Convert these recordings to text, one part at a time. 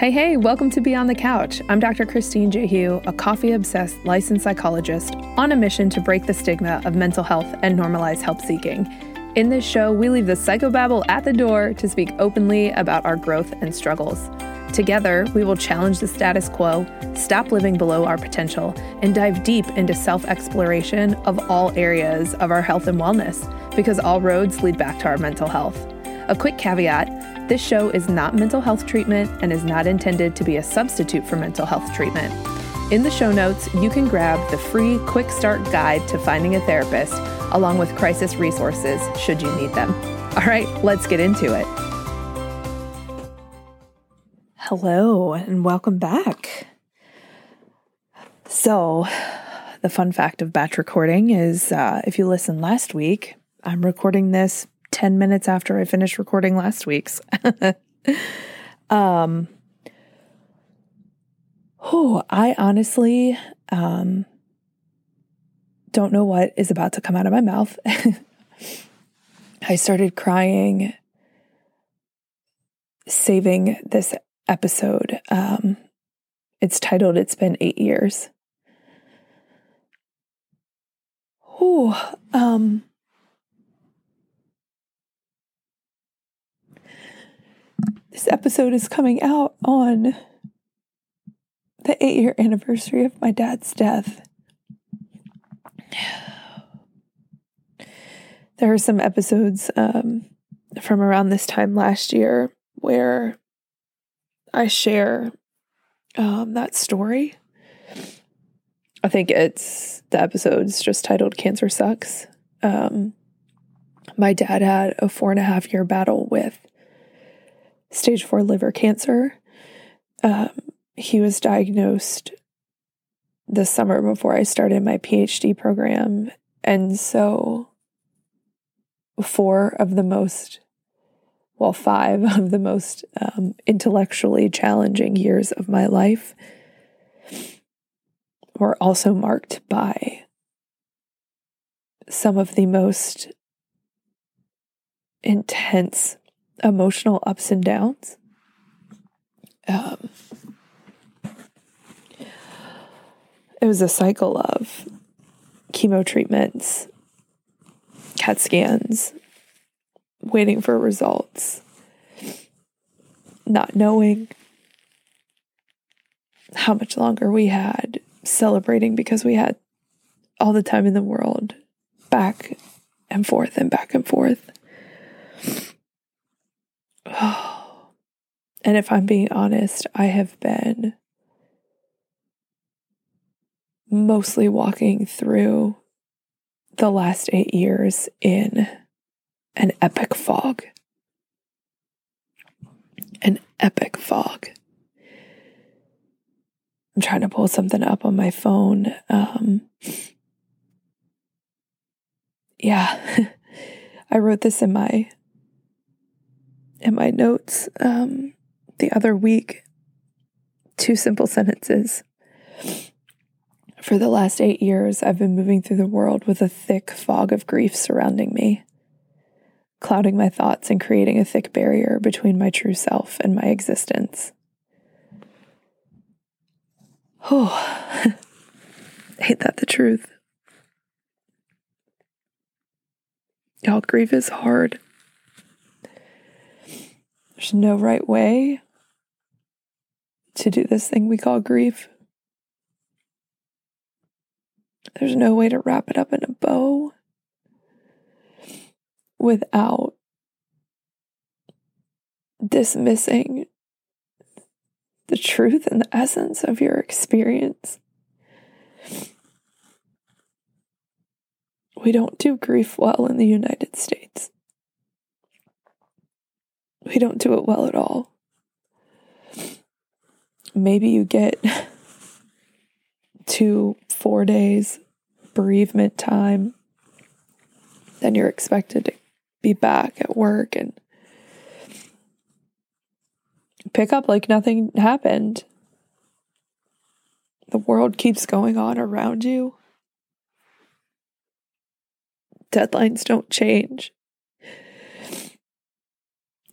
Hey, welcome to Beyond the Couch. I'm Dr. Christine J. Hugh, a coffee-obsessed licensed psychologist on a mission to break the stigma of mental health and normalize help-seeking. In this show, we leave the psychobabble at the door to speak openly about our growth and struggles. Together, we will challenge the status quo, stop living below our potential, and dive deep into self-exploration of all areas of our health and wellness, because all roads lead back to our mental health. A quick caveat, this show is not mental health treatment and is not intended to be a substitute for mental health treatment. In the show notes, you can grab the free Quick Start Guide to Finding a Therapist, along with crisis resources should you need them. All right, let's get into it. Hello and welcome back. So the fun fact of batch recording is if you listened last week, I'm recording this 10 minutes after I finished recording last week's. I honestly don't know what is about to come out of my mouth. I started crying saving this episode. It's titled, It's Been 8 Years. This episode is coming out on the 8-year anniversary of my dad's death. There are some episodes from around this time last year where I share that story. I think the episode's just titled Cancer Sucks. My dad had a 4.5-year battle with stage 4 liver cancer. He was diagnosed the summer before I started my PhD program. And so five of the most intellectually challenging years of my life were also marked by some of the most intense emotional ups and downs. It was a cycle of chemo treatments, CAT scans, waiting for results, not knowing how much longer we had, celebrating because we had all the time in the world, back and forth and back and forth. And if I'm being honest, I have been mostly walking through the last 8 years in an epic fog. I'm trying to pull something up on my phone. I wrote this in my notes the other week. 2 simple sentences. For the last 8 years, I've been moving through the world with a thick fog of grief surrounding me, clouding my thoughts and creating a thick barrier between my true self and my existence. Ain't that the truth? Y'all, grief is hard. There's no right way to do this thing we call grief. There's no way to wrap it up in a bow without dismissing the truth and the essence of your experience. We don't do grief well in the United States. We don't do it well at all. Maybe you get 2-4 days bereavement time. Then you're expected to be back at work and pick up like nothing happened. The world keeps going on around you. Deadlines don't change.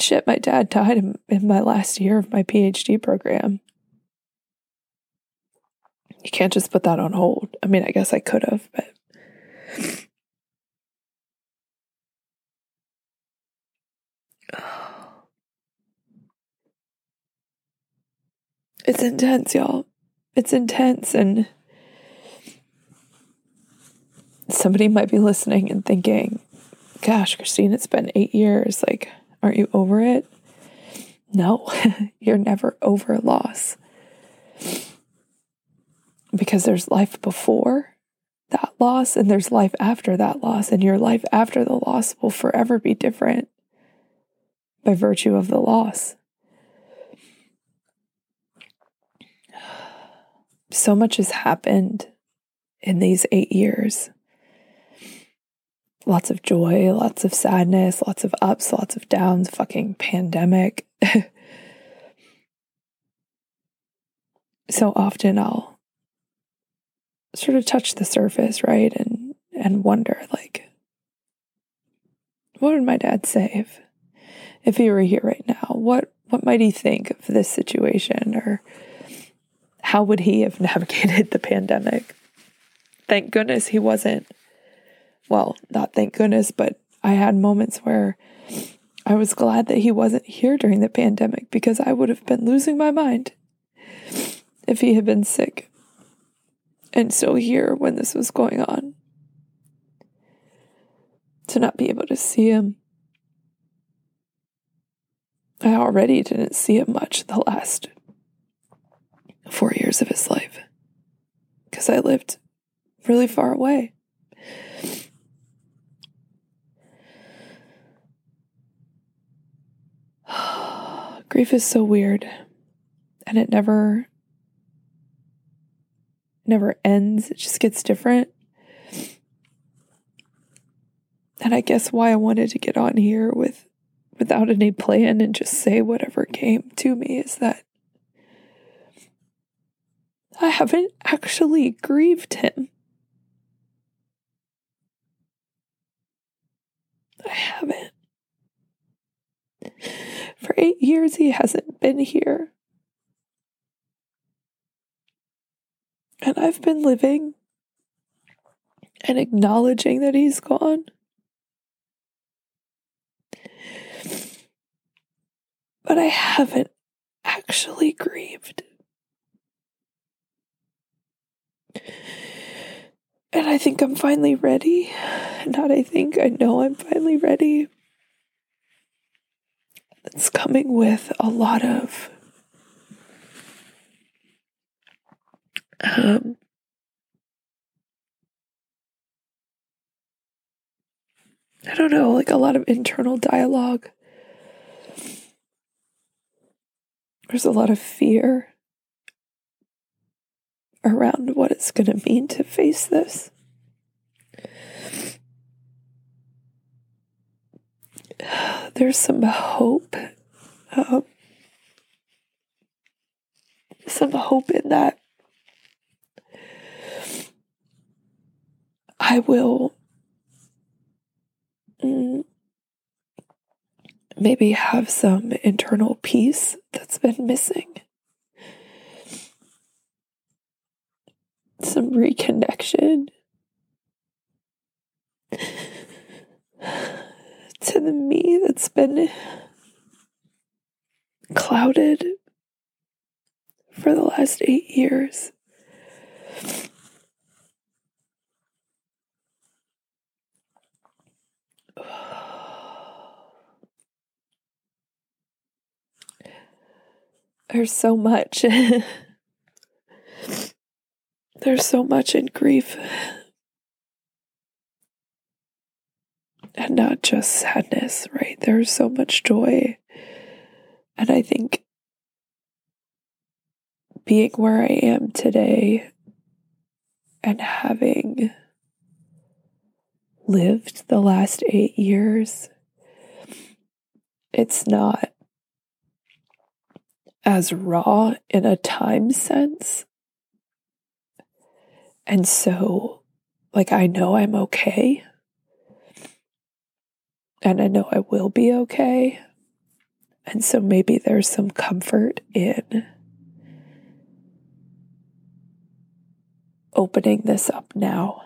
shit, my dad died in my last year of my PhD program. You can't just put that on hold. I mean, I guess I could have, but it's intense, y'all. It's intense, and somebody might be listening and thinking, gosh, Christine, it's been 8 years. Like, aren't you over it? No, you're never over loss. Because there's life before that loss, and there's life after that loss, and your life after the loss will forever be different by virtue of the loss. So much has happened in these 8 years. Lots of joy, lots of sadness, lots of ups, lots of downs, fucking pandemic. So often I'll sort of touch the surface, right? And wonder, like, what would my dad say if he were here right now? What might he think of this situation? Or how would he have navigated the pandemic? Thank goodness he wasn't. Well, not thank goodness, but I had moments where I was glad that he wasn't here during the pandemic, because I would have been losing my mind if he had been sick and still here when this was going on. To not be able to see him. I already didn't see him much the last 4 years of his life because I lived really far away. Grief is so weird, and it never ends. It just gets different. And I guess why I wanted to get on here without any plan and just say whatever came to me is that I haven't actually grieved him. I haven't. For 8 years, he hasn't been here. And I've been living and acknowledging that he's gone. But I haven't actually grieved. And I think I'm finally ready. Not I think, I know I'm finally ready. It's coming with a lot of I don't know, like a lot of internal dialogue. There's a lot of fear around what it's going to mean to face this. There's some hope. Some hope in that I will maybe have some internal peace that's been missing. Some reconnection to the me that's been clouded for the last 8 years. There's so much. There's so much in grief, and not just sadness, right? There's so much joy, and I think being where I am today and having lived the last 8 years, it's not as raw in a time sense. And so, like, I know I'm okay, and I know I will be okay, And so maybe there's some comfort in opening this up now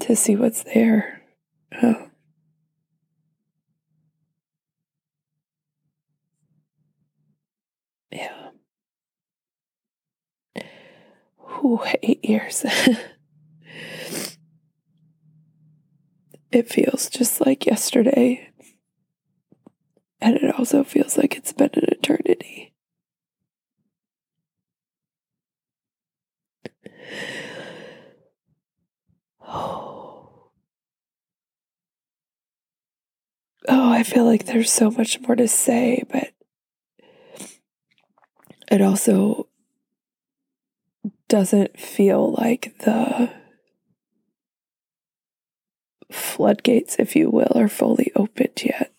to see what's there. Yeah. Ooh, 8 years. It feels just like yesterday. And it also feels like it's been an eternity. Oh, I feel like there's so much more to say, but it also doesn't feel like the floodgates, if you will, are fully opened yet.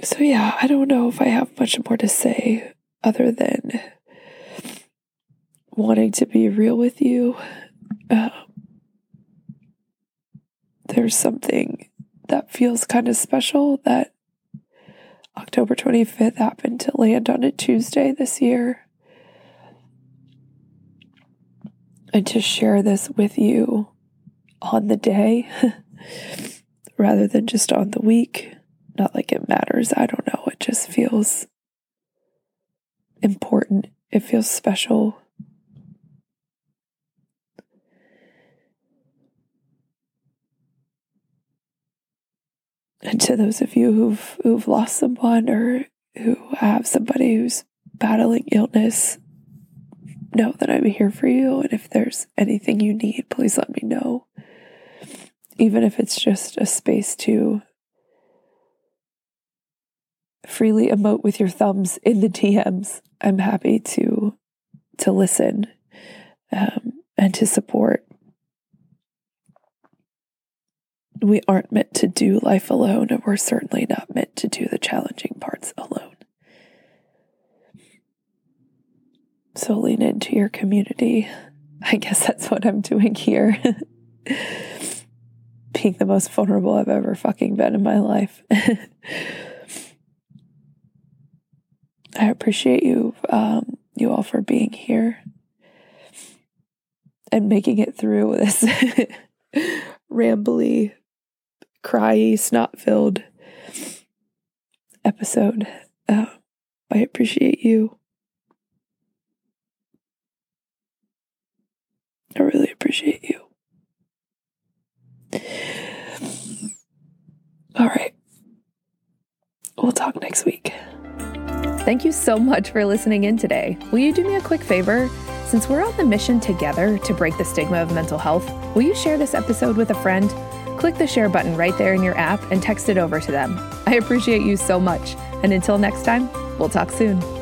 So yeah, I don't know if I have much more to say other than wanting to be real with you. There's something that feels kind of special that October 25th happened to land on a Tuesday this year. And to share this with you on the day rather than just on the week. Not like it matters. I don't know. It just feels important. It feels special. And to those of you who've lost someone or who have somebody who's battling illness, know that I'm here for you, and if there's anything you need, please let me know. Even if it's just a space to freely emote with your thumbs in the DMs, I'm happy to listen and to support. We aren't meant to do life alone, and we're certainly not meant to do the challenging parts alone. So lean into your community. I guess that's what I'm doing here. Being the most vulnerable I've ever fucking been in my life. I appreciate you all for being here and making it through this rambly, cryy, snot-filled episode. I appreciate you. I really appreciate you. All right. We'll talk next week. Thank you so much for listening in today. Will you do me a quick favor? Since we're on the mission together to break the stigma of mental health, will you share this episode with a friend? Click the share button right there in your app and text it over to them. I appreciate you so much. And until next time, we'll talk soon.